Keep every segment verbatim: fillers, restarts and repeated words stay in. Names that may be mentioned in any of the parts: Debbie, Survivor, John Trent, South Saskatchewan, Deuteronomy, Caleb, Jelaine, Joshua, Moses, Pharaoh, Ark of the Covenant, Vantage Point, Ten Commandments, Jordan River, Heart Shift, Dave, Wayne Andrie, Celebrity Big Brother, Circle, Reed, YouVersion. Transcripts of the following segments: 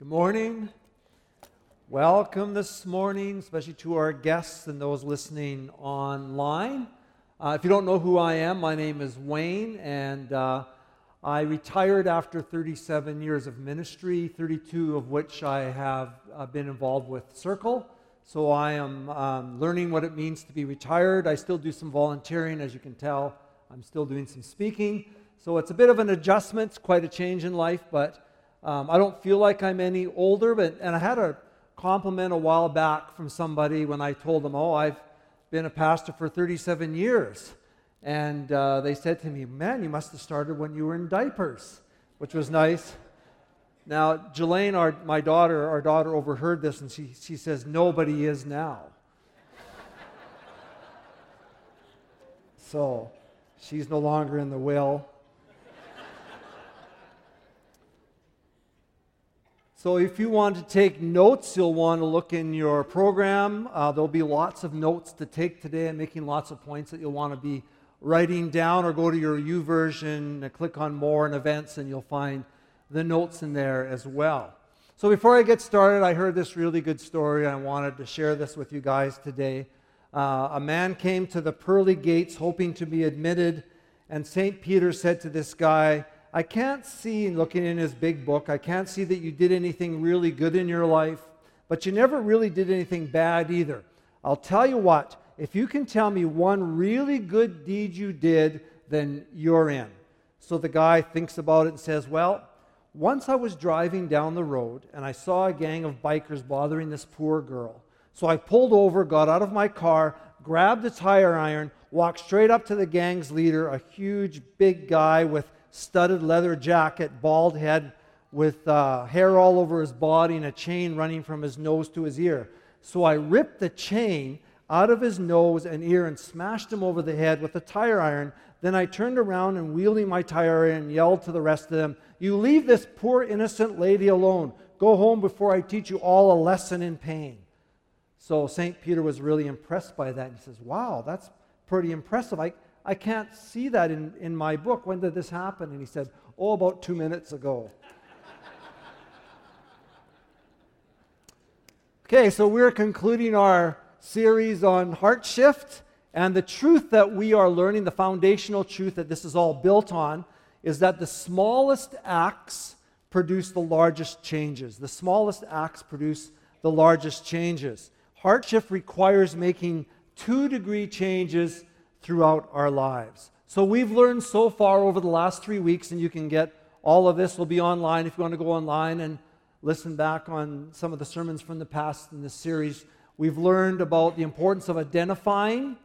Good morning. Welcome this morning, especially to our guests and those listening online. Uh, if you don't know who I am, my name is Wayne, and uh, I retired after thirty-seven years of ministry, thirty-two of which I have uh, been involved with Circle. So I am um, learning what it means to be retired. I still do some volunteering, as you can tell. I'm still doing some speaking. So it's a bit of an adjustment. It's quite a change in life, but Um, I don't feel like I'm any older, but and I had a compliment a while back from somebody when I told them, oh, I've been a pastor for thirty-seven years. And uh, they said to me, man, you must have started when you were in diapers, which was nice. Now, Jelaine, our, my daughter, our daughter overheard this, and she, she says, nobody is now. So she's no longer in the will. So if you want to take notes, you'll want to look in your program. Uh, there'll be lots of notes to take today. I'm making lots of points that you'll want to be writing down, or go to your YouVersion and click on More and Events, and you'll find the notes in there as well. So before I get started, I heard this really good story. I wanted to share this with you guys today. Uh, a man came to the pearly gates hoping to be admitted, and Saint Peter said to this guy, I can't see, looking in his big book, I can't see that you did anything really good in your life, but you never really did anything bad either. I'll tell you what, if you can tell me one really good deed you did, then you're in. So the guy thinks about it and says, well, once I was driving down the road and I saw a gang of bikers bothering this poor girl. So I pulled over, got out of my car, grabbed a tire iron, walked straight up to the gang's leader, a huge big guy with studded leather jacket, bald head, with uh, hair all over his body and a chain running from his nose to his ear. So I ripped the chain out of his nose and ear and smashed him over the head with a tire iron. Then I turned around and wielding my tire iron yelled to the rest of them, you leave this poor innocent lady alone. Go home before I teach you all a lesson in pain. So Saint Peter was really impressed by that. He says, wow, that's pretty impressive. I I can't see that in, in my book. When did this happen? And he said, oh, about two minutes ago. Okay, so we're concluding our series on Heart Shift, and the truth that we are learning, the foundational truth that this is all built on, is that the smallest acts produce the largest changes. The smallest acts produce the largest changes. Heart Shift requires making two-degree changes throughout our lives. So we've learned so far over the last three weeks, and you can get all of this will be online if you want to go online and listen back on some of the sermons from the past in this series. We've learned about the importance of identifying,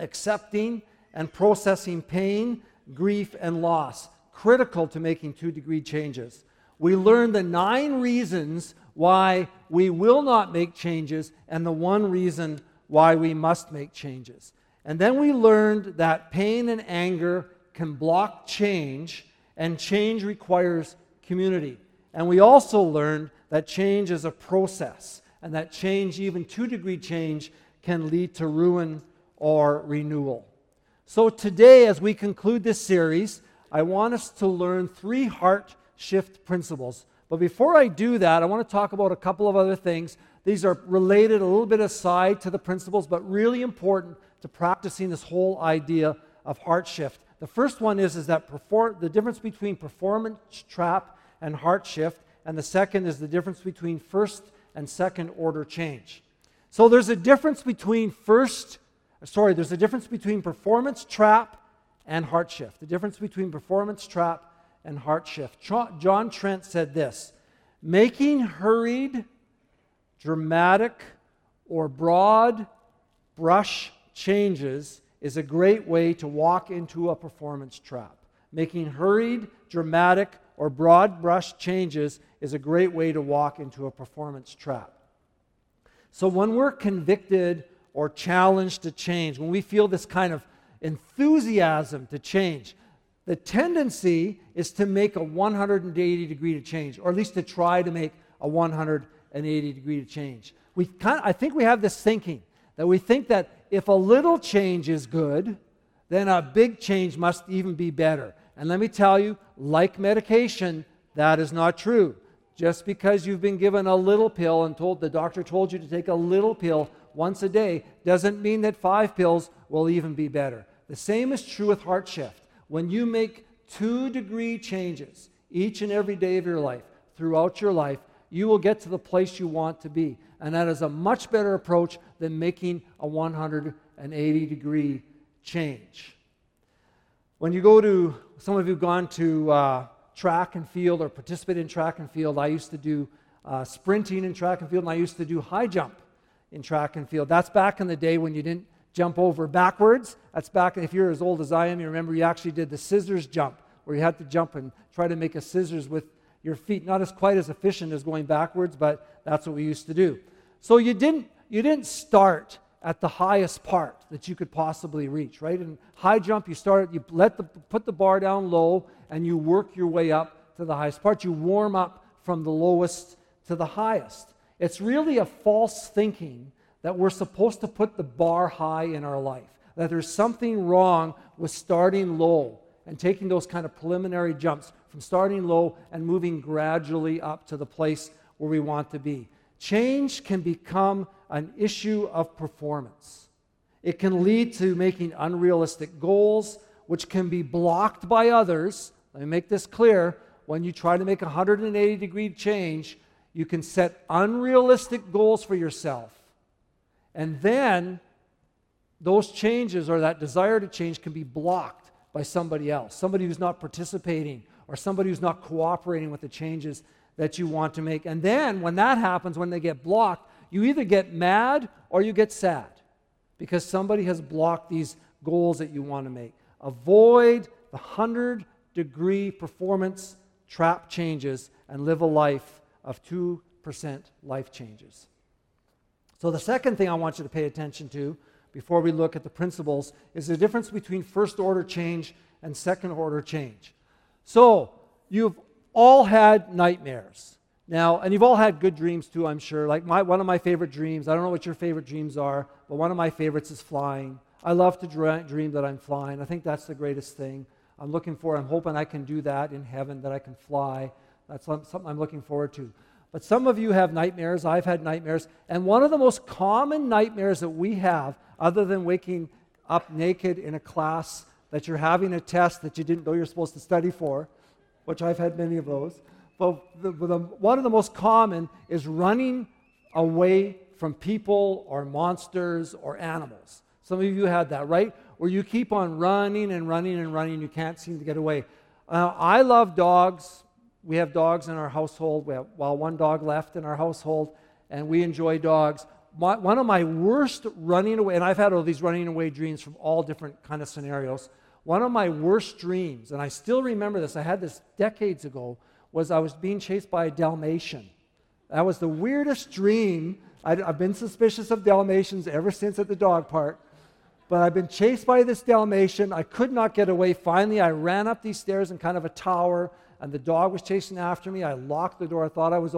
accepting, and processing pain, grief, and loss, critical to making two-degree changes. We learned the nine reasons why we will not make changes and the one reason why we must make changes. And then we learned that pain and anger can block change, and change requires community. And we also learned that change is a process, and that change, even two-degree change, can lead to ruin or renewal. So today, as we conclude this series, I want us to learn three heart shift principles. But before I do that, I want to talk about a couple of other things. These are related, a little bit aside to the principles, but really important to practicing this whole idea of heart shift. The first one is, is that perform, the difference between performance trap and heart shift, and the second is the difference between first and second order change. So there's a difference between first, sorry, there's a difference between performance trap and heart shift. The difference between performance trap and heart shift. John Trent said this, making hurried, dramatic, or broad brush changes is a great way to walk into a performance trap. Making hurried, dramatic, or broad brush changes is a great way to walk into a performance trap. So when we're convicted or challenged to change, when we feel this kind of enthusiasm to change, the tendency is to make a one hundred eighty degree to change, or at least to try to make a one hundred eighty degree to change. We kind of, I think we have this thinking that we think that if a little change is good, then a big change must even be better. And let me tell you, like medication, that is not true. Just because you've been given a little pill and told the doctor told you to take a little pill once a day doesn't mean that five pills will even be better. The same is true with heart shift. When you make two degree changes each and every day of your life, throughout your life, you will get to the place you want to be. And that is a much better approach than making a one hundred eighty degree change. When you go to, some of you have gone to uh, track and field or participate in track and field. I used to do uh, sprinting in track and field, and I used to do high jump in track and field. That's back in the day when you didn't jump over backwards. That's back, if you're as old as I am, you remember you actually did the scissors jump, where you had to jump and try to make a scissors with your feet. Not as quite as efficient as going backwards, but that's what we used to do. So you didn't, you didn't start at the highest part that you could possibly reach, right? In high jump, you start, you let the, put the bar down low, and you work your way up to the highest part. You warm up from the lowest to the highest. It's really a false thinking that we're supposed to put the bar high in our life, that there's something wrong with starting low and taking those kind of preliminary jumps from starting low and moving gradually up to the place where we want to be. Change can become an issue of performance. It can lead to making unrealistic goals, which can be blocked by others. Let me make this clear. When you try to make a one hundred eighty degree change, you can set unrealistic goals for yourself. And then those changes, or that desire to change, can be blocked by somebody else, somebody who's not participating or somebody who's not cooperating with the changes that you want to make. And then when that happens, when they get blocked, you either get mad or you get sad because somebody has blocked these goals that you want to make. Avoid the one hundred degree performance trap changes and live a life of two percent life changes. So the second thing I want you to pay attention to before we look at the principles is the difference between first-order change and second-order change. So you've all had nightmares. Now, and you've all had good dreams too, I'm sure. Like my, one of my favorite dreams, I don't know what your favorite dreams are, but one of my favorites is flying. I love to dream that I'm flying. I think that's the greatest thing I'm looking for. I'm hoping I can do that in heaven, that I can fly. That's something I'm looking forward to. But some of you have nightmares. I've had nightmares. And one of the most common nightmares that we have, other than waking up naked in a class that you're having a test that you didn't know you're supposed to study for, which I've had many of those, but the, the, one of the most common is running away from people or monsters or animals. Some of you had that, right? Where you keep on running and running and running, you can't seem to get away. Uh, I love dogs. We have dogs in our household. We have, well, one dog left in our household, and we enjoy dogs. My, one of my worst running away, and I've had all these running away dreams from all different kind of scenarios. One of my worst dreams, and I still remember this, I had this decades ago, was I was being chased by a Dalmatian. That was the weirdest dream. I'd, I've been suspicious of Dalmatians ever since at the dog park, but I've been chased by this Dalmatian. I could not get away. Finally, I ran up these stairs in kind of a tower, and the dog was chasing after me. I locked the door. I thought I was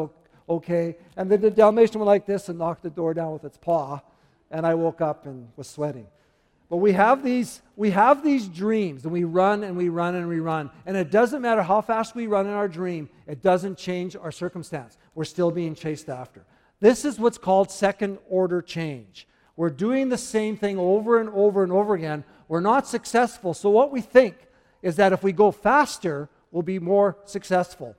okay. And then the Dalmatian went like this and knocked the door down with its paw. And I woke up and was sweating. But we have these, we have these dreams, and we run and we run and we run. And it doesn't matter how fast we run in our dream. It doesn't change our circumstance. We're still being chased after. This is what's called second-order change. We're doing the same thing over and over and over again. We're not successful. So what we think is that if we go faster, will be more successful.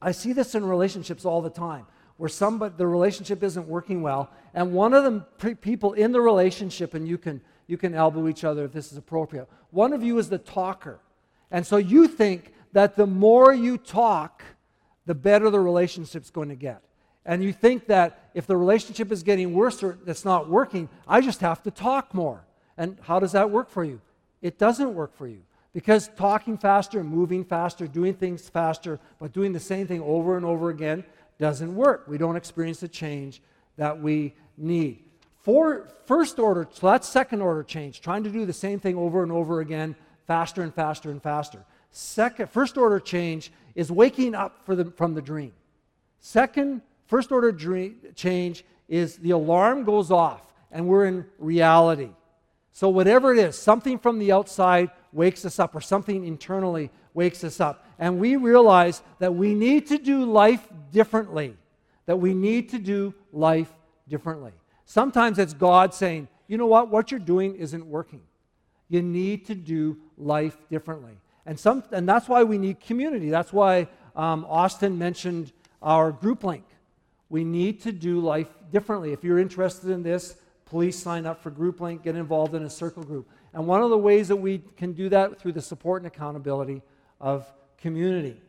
I see this in relationships all the time, where somebody, the relationship isn't working well, and one of the pre- people in the relationship, and you can you can elbow each other if this is appropriate, one of you is the talker. And so you think that the more you talk, the better the relationship's going to get. And you think that if the relationship is getting worse or it's not working, I just have to talk more. And how does that work for you? It doesn't work for you. Because talking faster, moving faster, doing things faster, but doing the same thing over and over again doesn't work. We don't experience the change that we need. For first order, so that's second order change, trying to do the same thing over and over again, faster and faster and faster. Second, first order change is waking up for the, from the dream. Second, first order dream, change is the alarm goes off and we're in reality. So whatever it is, something from the outside wakes us up, or something internally wakes us up. And we realize that we need to do life differently, that we need to do life differently. Sometimes it's God saying, you know what, what you're doing isn't working. You need to do life differently. And some, and that's why we need community. That's why um, Austin mentioned our group link. We need to do life differently. If you're interested in this, please sign up for group link, get involved in a circle group. And one of the ways that we can do that through the support and accountability of community.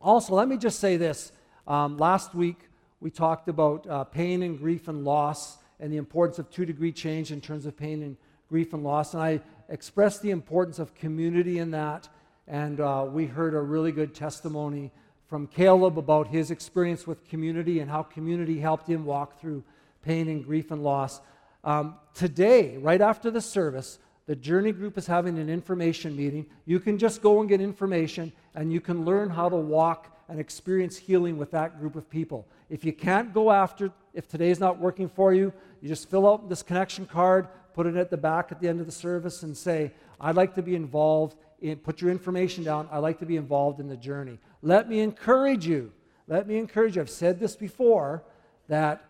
Also, let me just say this. Um, last week, we talked about uh, pain and grief and loss and the importance of two-degree change in terms of pain and grief and loss. And I expressed the importance of community in that. And uh, we heard a really good testimony from Caleb about his experience with community and how community helped him walk through pain and grief and loss. Um, today, right after the service, the Journey Group is having an information meeting. You can just go and get information, and you can learn how to walk and experience healing with that group of people. If you can't go after, if today's not working for you, you just fill out this connection card, put it at the back at the end of the service, and say, I'd like to be involved in, put your information down, I'd like to be involved in the journey. Let me encourage you, let me encourage you, I've said this before, that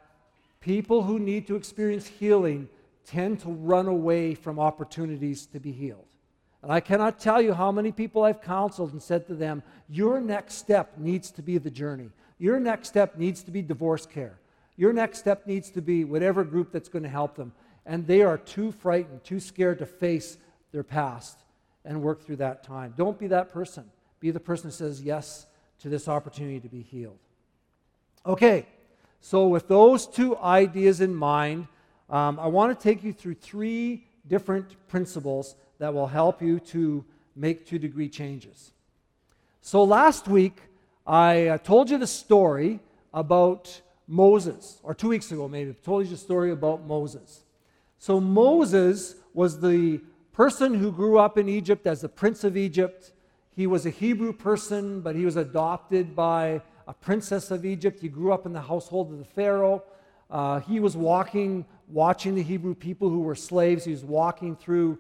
people who need to experience healing tend to run away from opportunities to be healed. And I cannot tell you how many people I've counseled and said to them, your next step needs to be the journey. Your next step needs to be divorce care. Your next step needs to be whatever group that's going to help them. And they are too frightened, too scared to face their past and work through that time. Don't be that person. Be the person who says yes to this opportunity to be healed. Okay, so with those two ideas in mind, Um, I want to take you through three different principles that will help you to make two-degree changes. So last week, I uh, told you the story about Moses, or two weeks ago maybe, I told you the story about Moses. So Moses was the person who grew up in Egypt as the prince of Egypt. He was a Hebrew person, but he was adopted by a princess of Egypt. He grew up in the household of the Pharaoh. Uh, he was walking, watching the Hebrew people who were slaves. He was walking through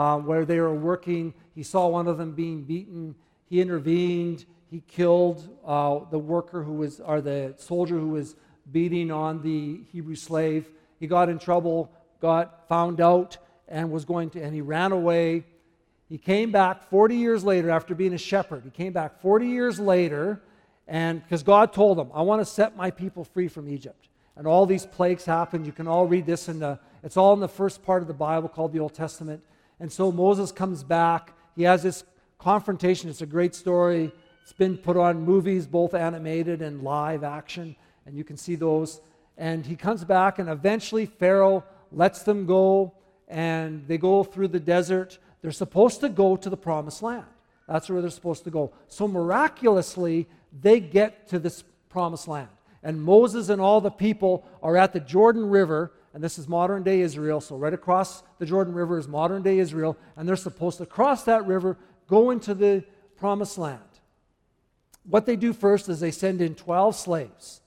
uh, where they were working. He saw one of them being beaten. He intervened. He killed uh, the worker who was, or the soldier who was beating on the Hebrew slave. He got in trouble, got found out, and was going to, and he ran away. He came back forty years later after being a shepherd. He came back forty years later, and because God told him, I want to set my people free from Egypt. And all these plagues happened. You can all read this in the, it's all in the first part of the Bible called the Old Testament. And so Moses comes back. He has this confrontation. It's a great story. It's been put on movies, both animated and live action. And you can see those. And he comes back, and eventually Pharaoh lets them go. And they go through the desert. They're supposed to go to the Promised Land. That's where they're supposed to go. So miraculously, they get to this Promised Land. And Moses and all the people are at the Jordan River, and this is modern-day Israel, so right across the Jordan River is modern-day Israel, and they're supposed to cross that river, go into the Promised Land. What they do first is they send in twelve slaves,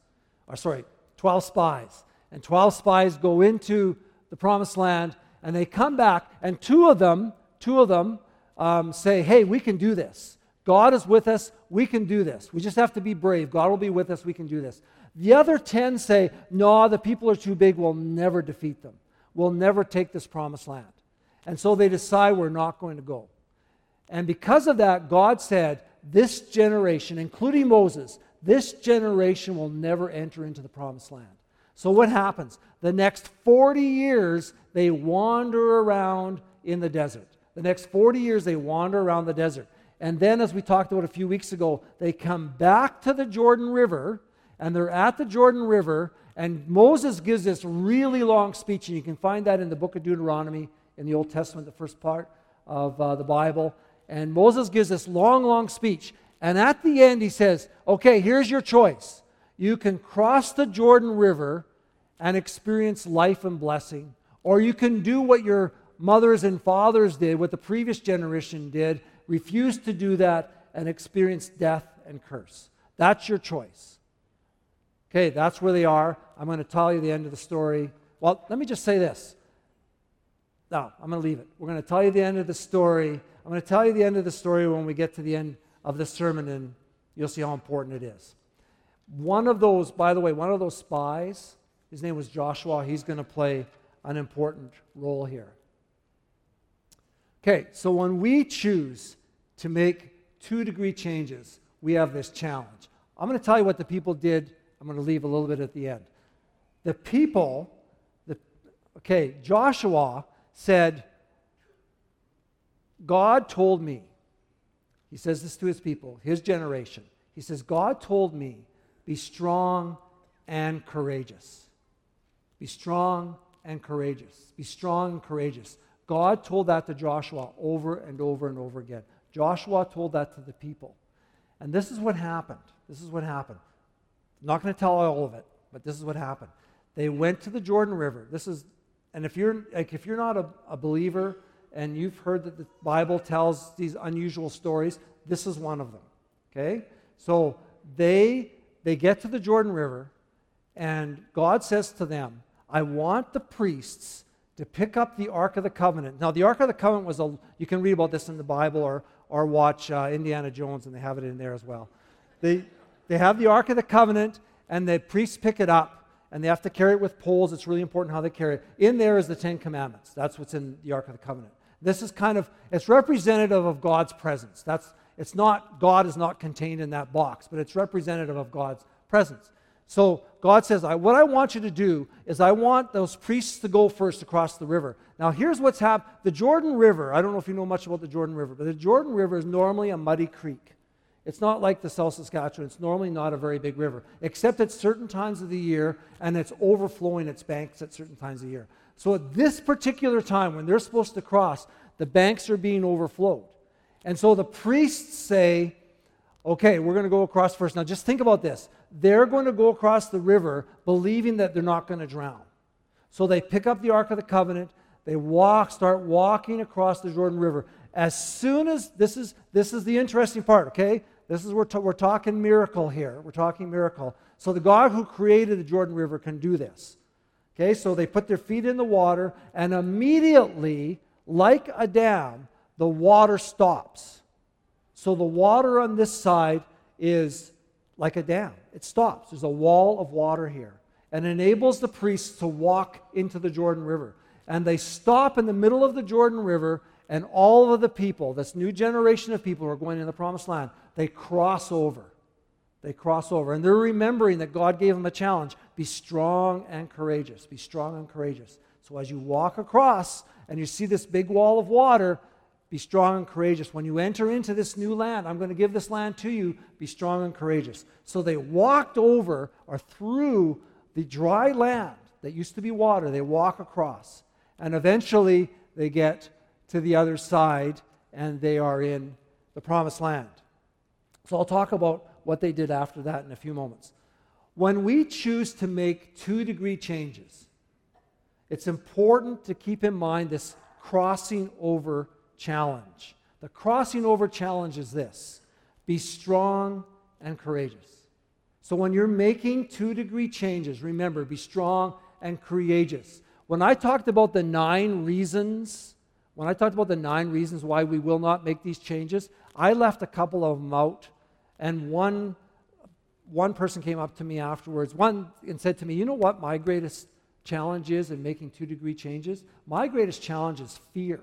or sorry, twelve spies, and twelve spies go into the Promised Land, and they come back, and two of them, two of them um, say, hey, we can do this. God is with us, we can do this. We just have to be brave. God will be with us, we can do this. The other ten say, no, the people are too big. We'll never defeat them. We'll never take this Promised Land. And so they decide we're not going to go. And because of that, God said, this generation, including Moses, this generation will never enter into the Promised Land. So what happens? The next forty years, they wander around in the desert. The next forty years, they wander around the desert. And then, as we talked about a few weeks ago, they come back to the Jordan River. And they're at the Jordan River, and Moses gives this really long speech, and you can find that in the book of Deuteronomy in the Old Testament, the first part of uh, the Bible. And Moses gives this long, long speech. And at the end, he says, okay, here's your choice. You can cross the Jordan River and experience life and blessing, or you can do what your mothers and fathers did, what the previous generation did, refuse to do that and experience death and curse. That's your choice. Okay, that's where they are. I'm going to tell you the end of the story. Well, let me just say this. No, I'm going to leave it. We're going to tell you the end of the story. I'm going to tell you the end of the story when we get to the end of the sermon, and you'll see how important it is. One of those, by the way, one of those spies, his name was Joshua. He's going to play an important role here. Okay, so when we choose to make two-degree changes, we have this challenge. I'm going to tell you what the people did. I'm going to leave a little bit at the end. The people, the, okay, Joshua said, God told me, he says this to his people, his generation, he says, God told me, be strong and courageous. Be strong and courageous. Be strong and courageous. God told that to Joshua over and over and over again. Joshua told that to the people. And this is what happened. This is what happened. I'm not going to tell all of it, but this is what happened. They went to the Jordan River. This is, and if you're like, if you're not a, a believer and you've heard that the Bible tells these unusual stories, this is one of them. Okay? So they they get to the Jordan River, and God says to them, I want the priests to pick up the Ark of the Covenant. Now, the Ark of the Covenant was a, you can read about this in the Bible or or watch uh, Indiana Jones, and they have it in there as well. They they have the Ark of the Covenant, and the priests pick it up, and they have to carry it with poles. It's really important how they carry it. In there is the Ten Commandments. That's what's in the Ark of the Covenant. This is kind of, it's representative of God's presence. That's, it's not, God is not contained in that box, but it's representative of God's presence. So God says, I, what I want you to do is I want those priests to go first across the river. Now here's what's happened. The Jordan River, I don't know if you know much about the Jordan River, but the Jordan River is normally a muddy creek. It's not like the South Saskatchewan. It's normally not a very big river, except at certain times of the year, and it's overflowing its banks at certain times of the year. So at this particular time, when they're supposed to cross, the banks are being overflowed. And so the priests say, okay, we're going to go across first. Now just think about this. They're going to go across the river believing that they're not going to drown. So they pick up the Ark of the Covenant. They walk, start walking across the Jordan River. As soon as, this is this is the interesting part, okay? This is, we're, t- we're talking miracle here. We're talking miracle. So the God who created the Jordan River can do this. Okay, so they put their feet in the water, and immediately, like a dam, the water stops. So the water on this side is like a dam. It stops. There's a wall of water here, and enables the priests to walk into the Jordan River. And they stop in the middle of the Jordan River, and all of the people, this new generation of people who are going into the Promised Land, they cross over. They cross over. And they're remembering that God gave them a challenge. Be strong and courageous. Be strong and courageous. So as you walk across and you see this big wall of water, be strong and courageous. When you enter into this new land, I'm going to give this land to you. Be strong and courageous. So they walked over or through the dry land that used to be water. They walk across. And eventually they get to the other side, and they are in the Promised Land. So I'll talk about what they did after that in a few moments. When we choose to make two-degree changes, it's important to keep in mind this crossing over challenge. The crossing over challenge is this: be strong and courageous. So when you're making two-degree changes, remember, be strong and courageous. When I talked about the nine reasons When I talked about the nine reasons why we will not make these changes, I left a couple of them out, and one, one person came up to me afterwards one and said to me, you know what my greatest challenge is in making two-degree changes? My greatest challenge is fear.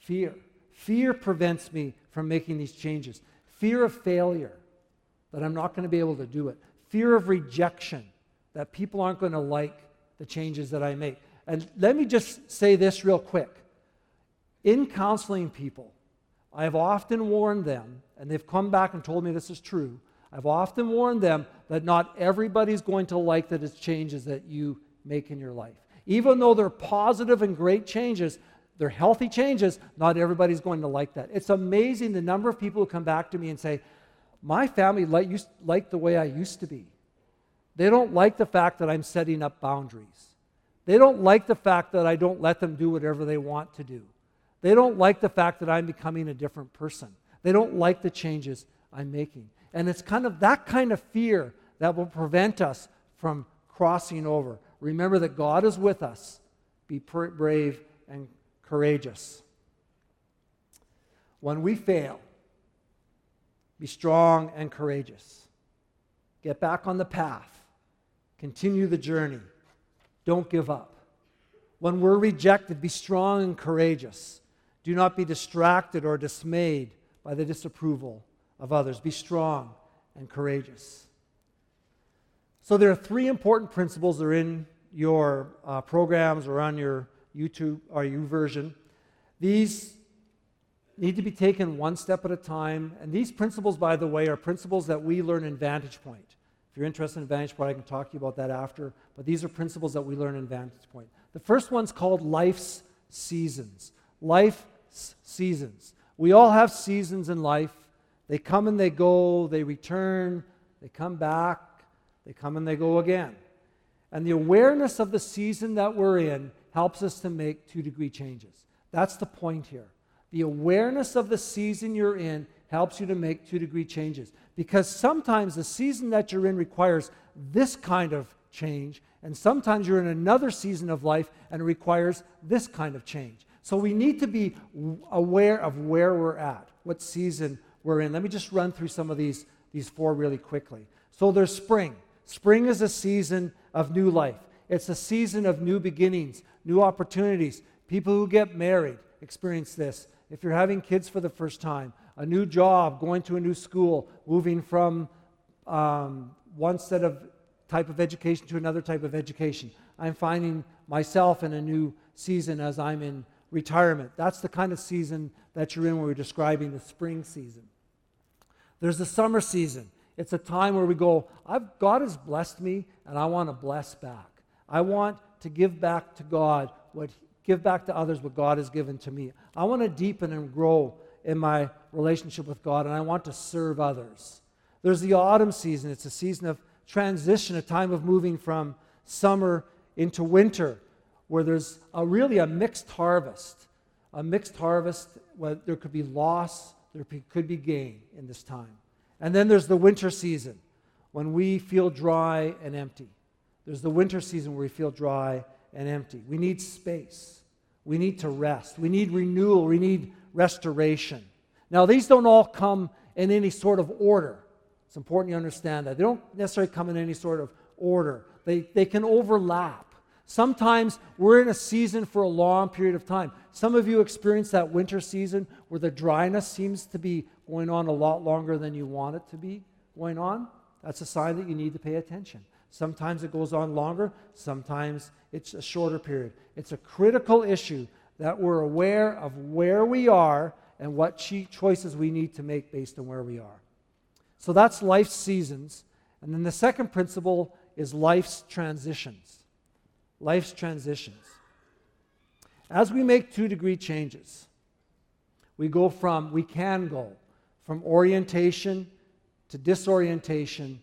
Fear. Fear prevents me from making these changes. Fear of failure, that I'm not going to be able to do it. Fear of rejection, that people aren't going to like the changes that I make. And let me just say this real quick. In counseling people, I have often warned them, and they've come back and told me this is true, I've often warned them that not everybody's going to like the changes that you make in your life. Even though they're positive and great changes, they're healthy changes, not everybody's going to like that. It's amazing the number of people who come back to me and say, my family like, used, like the way I used to be. They don't like the fact that I'm setting up boundaries. They don't like the fact that I don't let them do whatever they want to do. They don't like the fact that I'm becoming a different person. They don't like the changes I'm making. And it's kind of that kind of fear that will prevent us from crossing over. Remember that God is with us. Be per- brave and courageous. When we fail, be strong and courageous. Get back on the path. Continue the journey. Don't give up. When we're rejected, be strong and courageous. Do not be distracted or dismayed by the disapproval of others. Be strong and courageous. So there are three important principles that are in your uh, programs or on your YouTube or YouVersion. These need to be taken one step at a time. And these principles, by the way, are principles that we learn in Vantage Point. If you're interested in Vantage Point, I can talk to you about that after. But these are principles that we learn in Vantage Point. The first one's called life's seasons. Life's seasons. We all have seasons in life. They come and they go. They return. They come back. They come and they go again. And the awareness of the season that we're in helps us to make two-degree changes. That's the point here. The awareness of the season you're in helps you to make two-degree changes, because sometimes the season that you're in requires this kind of change, and sometimes you're in another season of life and it requires this kind of change. So we need to be aware of where we're at, what season we're in. Let me just run through some of these, these four really quickly. So there's spring. Spring is a season of new life. It's a season of new beginnings, new opportunities. People who get married experience this. If you're having kids for the first time, a new job, going to a new school, moving from um, one set of type of education to another type of education. I'm finding myself in a new season as I'm in retirement. That's the kind of season that you're in when we're describing the spring season. There's the summer season. It's a time where we go, I've, God has blessed me, and I want to bless back. I want to give back to God what give back to others what God has given to me. I want to deepen and grow in my relationship with God, and I want to serve others. There's the autumn season. It's a season of transition, a time of moving from summer into winter, where there's a, really a mixed harvest. A mixed harvest where there could be loss, there could be gain in this time. And then there's the winter season, when we feel dry and empty. There's the winter season where we feel dry and empty. We need space. We need to rest. We need renewal. We need restoration. Now, these don't all come in any sort of order. It's important you understand that. They don't necessarily come in any sort of order. They, they can overlap. Sometimes we're in a season for a long period of time. Some of you experience that winter season where the dryness seems to be going on a lot longer than you want it to be going on. That's a sign that you need to pay attention. Sometimes it goes on longer. Sometimes it's a shorter period. It's a critical issue that we're aware of where we are and what choices we need to make based on where we are. So that's life's seasons. And then the second principle is life's transitions. Life's transitions. As we make two-degree changes, we go from, we can go from orientation to disorientation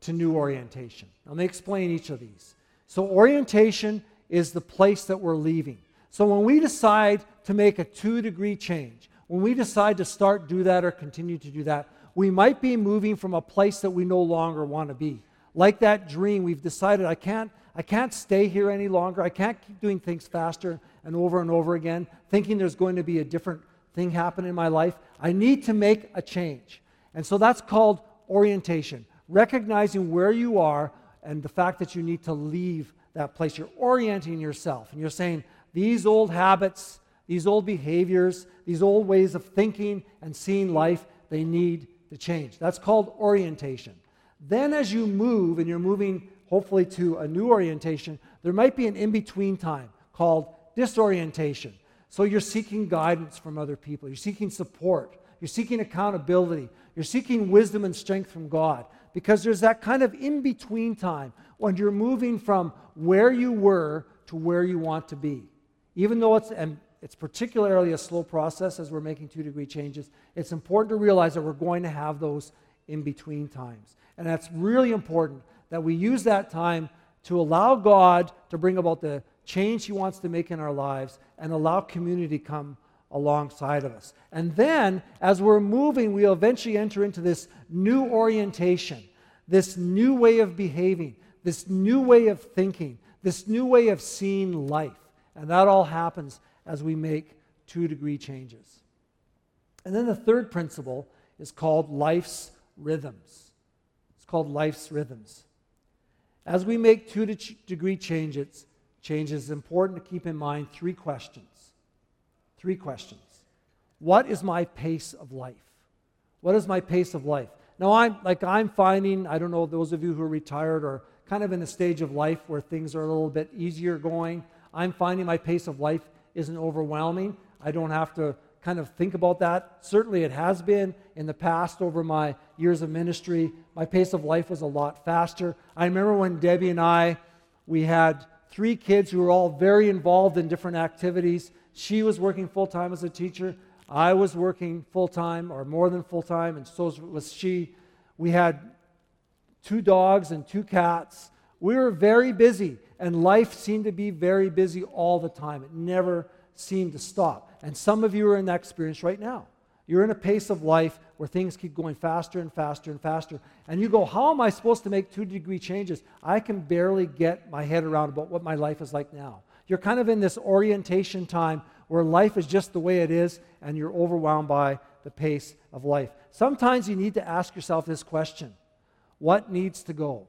to new orientation. Now, let me explain each of these. So orientation is the place that we're leaving. So when we decide to make a two-degree change, when we decide to start, do that, or continue to do that, we might be moving from a place that we no longer want to be. Like that dream, we've decided, I can't, I can't stay here any longer. I can't keep doing things faster and over and over again, thinking there's going to be a different thing happen in my life. I need to make a change. And so that's called orientation. Recognizing where you are and the fact that you need to leave that place. You're orienting yourself, and you're saying, these old habits, these old behaviors, these old ways of thinking and seeing life, they need to change. That's called orientation. Then as you move, and you're moving hopefully to a new orientation, there might be an in-between time called disorientation. So you're seeking guidance from other people. You're seeking support. You're seeking accountability. You're seeking wisdom and strength from God. Because there's that kind of in-between time when you're moving from where you were to where you want to be. Even though it's, and it's particularly a slow process as we're making two-degree changes, it's important to realize that we're going to have those in-between times. And that's really important that we use that time to allow God to bring about the change He wants to make in our lives and allow community to come alongside of us. And then, as we're moving, we'll eventually enter into this new orientation, this new way of behaving, this new way of thinking, this new way of seeing life. And that all happens as we make two-degree changes. And then the third principle is called life's rhythms. It's called Life's Rhythms. As we make two-degree changes, changes, it's important to keep in mind three questions. Three questions. What is my pace of life? What is my pace of life? Now, I'm like I'm finding, I don't know, those of you who are retired are kind of in a stage of life where things are a little bit easier going. I'm finding my pace of life isn't overwhelming. I don't have to kind of think about that. Certainly it has been in the past over my years of ministry. My pace of life was a lot faster. I remember when Debbie and I, we had three kids who were all very involved in different activities. She was working full-time as a teacher. I was working full-time or more than full-time, and so was she. We had two dogs and two cats. We were very busy, and life seemed to be very busy all the time. It never seemed to stop. And some of you are in that experience right now. You're in a pace of life where things keep going faster and faster and faster. And you go, how am I supposed to make two-degree changes? I can barely get my head around about what my life is like now. You're kind of in this orientation time where life is just the way it is, and you're overwhelmed by the pace of life. Sometimes you need to ask yourself this question, what needs to go?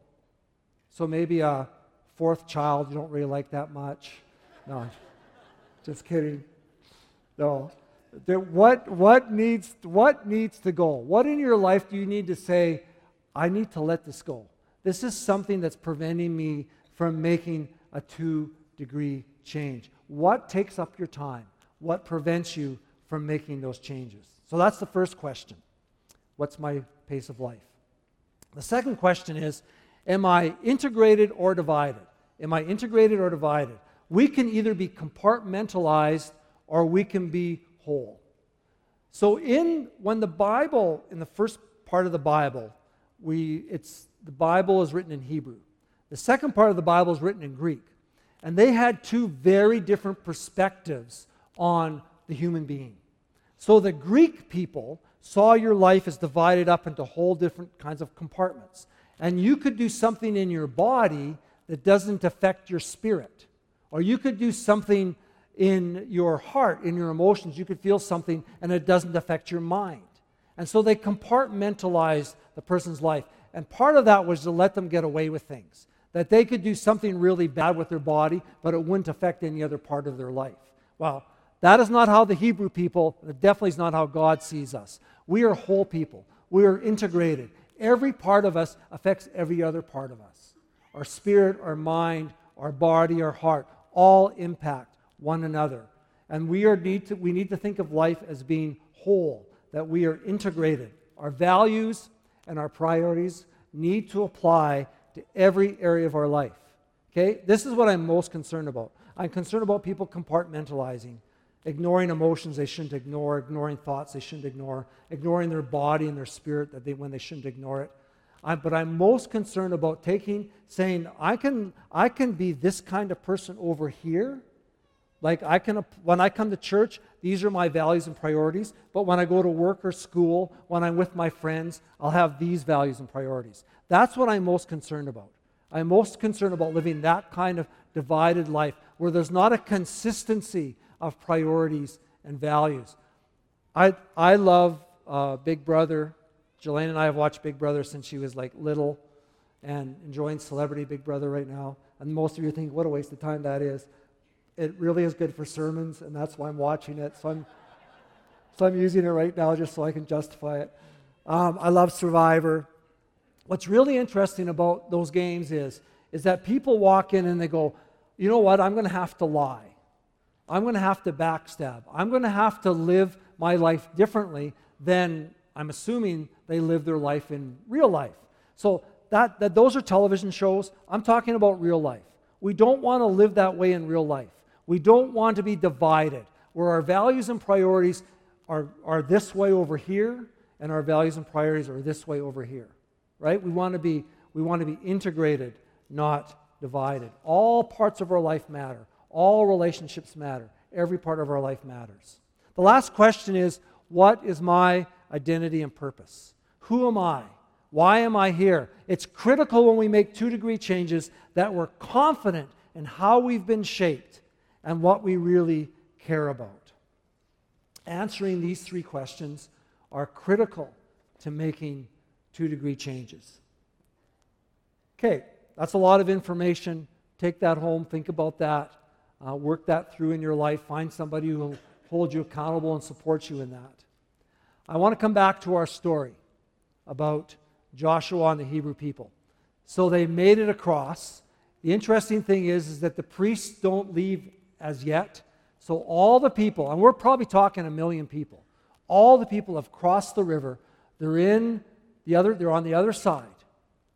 So maybe a fourth child you don't really like that much. No, just kidding. No, what what needs what needs to go? What in your life do you need to say, I need to let this go? This is something that's preventing me from making a two-degree change. What takes up your time? What prevents you from making those changes? So that's the first question. What's my pace of life? The second question is, am I integrated or divided? Am I integrated or divided? We can either be compartmentalized or we can be whole. So in when the Bible, in the first part of the Bible, we it's the Bible is written in Hebrew. The second part of the Bible is written in Greek. And they had two very different perspectives on the human being. So the Greek people saw your life as divided up into whole different kinds of compartments. And you could do something in your body that doesn't affect your spirit. Or you could do something in your heart, in your emotions, you could feel something and it doesn't affect your mind. And so they compartmentalized the person's life. And part of that was to let them get away with things. That they could do something really bad with their body, but it wouldn't affect any other part of their life. Well, that is not how the Hebrew people, it definitely is not how God sees us. We are whole people. We are integrated. Every part of us affects every other part of us. Our spirit, our mind, our body, our heart, all impact one another. And we are need to we need to think of life as being whole, that we are integrated. Our values and our priorities need to apply to every area of our life. Okay? This is what I'm most concerned about. I'm concerned about people compartmentalizing, ignoring emotions they shouldn't ignore, ignoring thoughts they shouldn't ignore, ignoring their body and their spirit that they when they shouldn't ignore it. I, but I'm most concerned about taking, saying, I can I can be this kind of person over here. Like I can, when I come to church, these are my values and priorities, but when I go to work or school, when I'm with my friends, I'll have these values and priorities. That's what I'm most concerned about. I'm most concerned about living that kind of divided life where there's not a consistency of priorities and values. I I love uh, Big Brother. Jelaine and I have watched Big Brother since she was like little and enjoying Celebrity Big Brother right now. And most of you think, what a waste of time that is. It really is good for sermons, and that's why I'm watching it. So I'm, so I'm using it right now just so I can justify it. Um, I love Survivor. What's really interesting about those games is, is that people walk in and they go, you know what, I'm going to have to lie. I'm going to have to backstab. I'm going to have to live my life differently than I'm assuming they live their life in real life. So that, that those are television shows. I'm talking about real life. We don't want to live that way in real life. We don't want to be divided, where our values and priorities are, are this way over here, and our values and priorities are this way over here, right? We want to be we want to be integrated, not divided. All parts of our life matter. All relationships matter. Every part of our life matters. The last question is, what is my identity and purpose? Who am I? Why am I here? It's critical when we make two-degree changes that we're confident in how we've been shaped and what we really care about. Answering these three questions are critical to making two-degree changes. Okay, that's a lot of information. Take that home, think about that, uh, work that through in your life, find somebody who will hold you accountable and support you in that. I want to come back to our story about Joshua and the Hebrew people. So they made it across. The interesting thing is, is that the priests don't leave as yet. So all the people, and we're probably talking a million people, all the people have crossed the river. They're in the other, they're on the other side.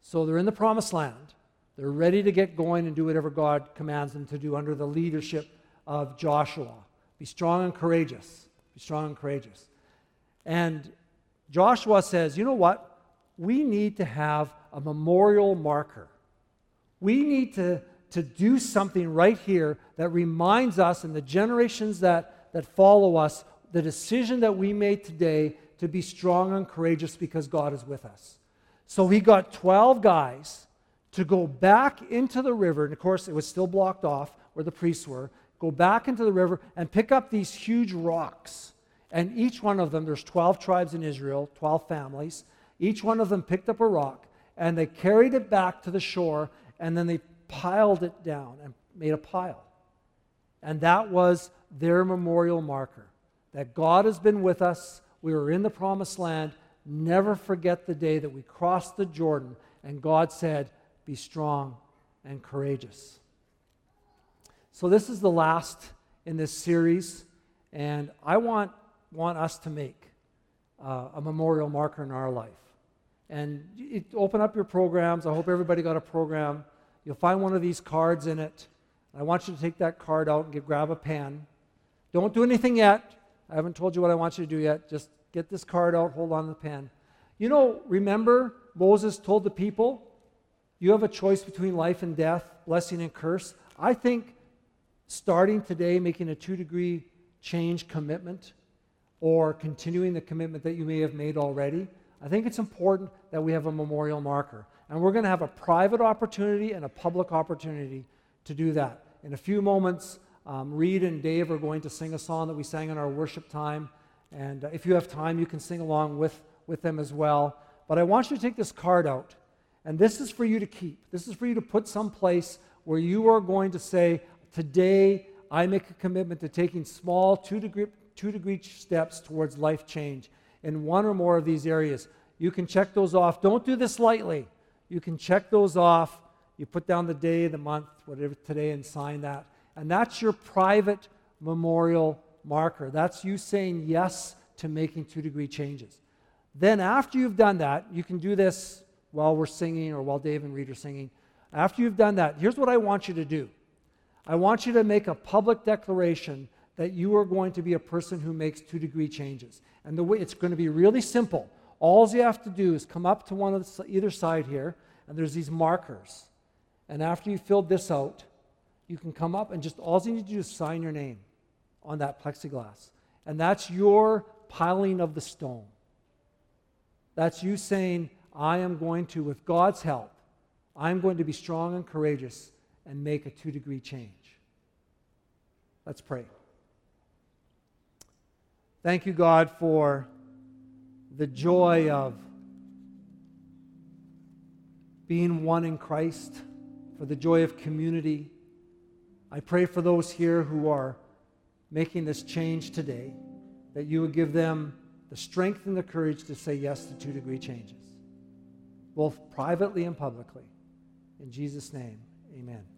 So they're in the promised land. They're ready to get going and do whatever God commands them to do under the leadership of Joshua. Be strong and courageous. Be strong and courageous. And Joshua says, you know what? We need to have a memorial marker. We need to, to do something right here that reminds us and the generations that, that follow us the decision that we made today to be strong and courageous because God is with us. So he got twelve guys to go back into the river, and of course it was still blocked off where the priests were, go back into the river and pick up these huge rocks. And each one of them, there's twelve tribes in Israel, twelve families, each one of them picked up a rock, and they carried it back to the shore, and then they piled it down and made a pile. And that was their memorial marker, that God has been with us, we were in the promised land, never forget the day that we crossed the Jordan, and God said, be strong and courageous. So this is the last in this series, and I want, want us to make Uh, a memorial marker in our life. And it, open up your programs. I hope everybody got a program. You'll find one of these cards in it. I want you to take that card out and get, grab a pen. Don't do anything yet. I haven't told you what I want you to do yet. Just get this card out, hold on to the pen. You know, remember Moses told the people, you have a choice between life and death, blessing and curse. I think starting today, making a two-degree change commitment or continuing the commitment that you may have made already, I think it's important that we have a memorial marker. And we're going to have a private opportunity and a public opportunity to do that. In a few moments, um, Reed and Dave are going to sing a song that we sang in our worship time. And if you have time, you can sing along with, with them as well. But I want you to take this card out. And this is for you to keep. This is for you to put someplace where you are going to say, today I make a commitment to taking small two-degree two-degree steps towards life change in one or more of these areas. You can check those off. Don't do this lightly. You can check those off. You put down the day, the month, whatever, today, and sign that. And that's your private memorial marker. That's you saying yes to making two-degree changes. Then after you've done that, you can do this while we're singing or while Dave and Reed are singing. After you've done that, here's what I want you to do. I want you to make a public declaration that you are going to be a person who makes two-degree changes. And the way it's going to be really simple. All you have to do is come up to one of the, either side here, and there's these markers. And after you filled this out, you can come up and just all you need to do is sign your name on that plexiglass. And that's your piling of the stone. That's you saying, I am going to, with God's help, I'm going to be strong and courageous and make a two-degree change. Let's pray. Thank you, God, for the joy of being one in Christ, for the joy of community. I pray for those here who are making this change today, that you would give them the strength and the courage to say yes to two-degree changes, both privately and publicly. In Jesus' name, amen.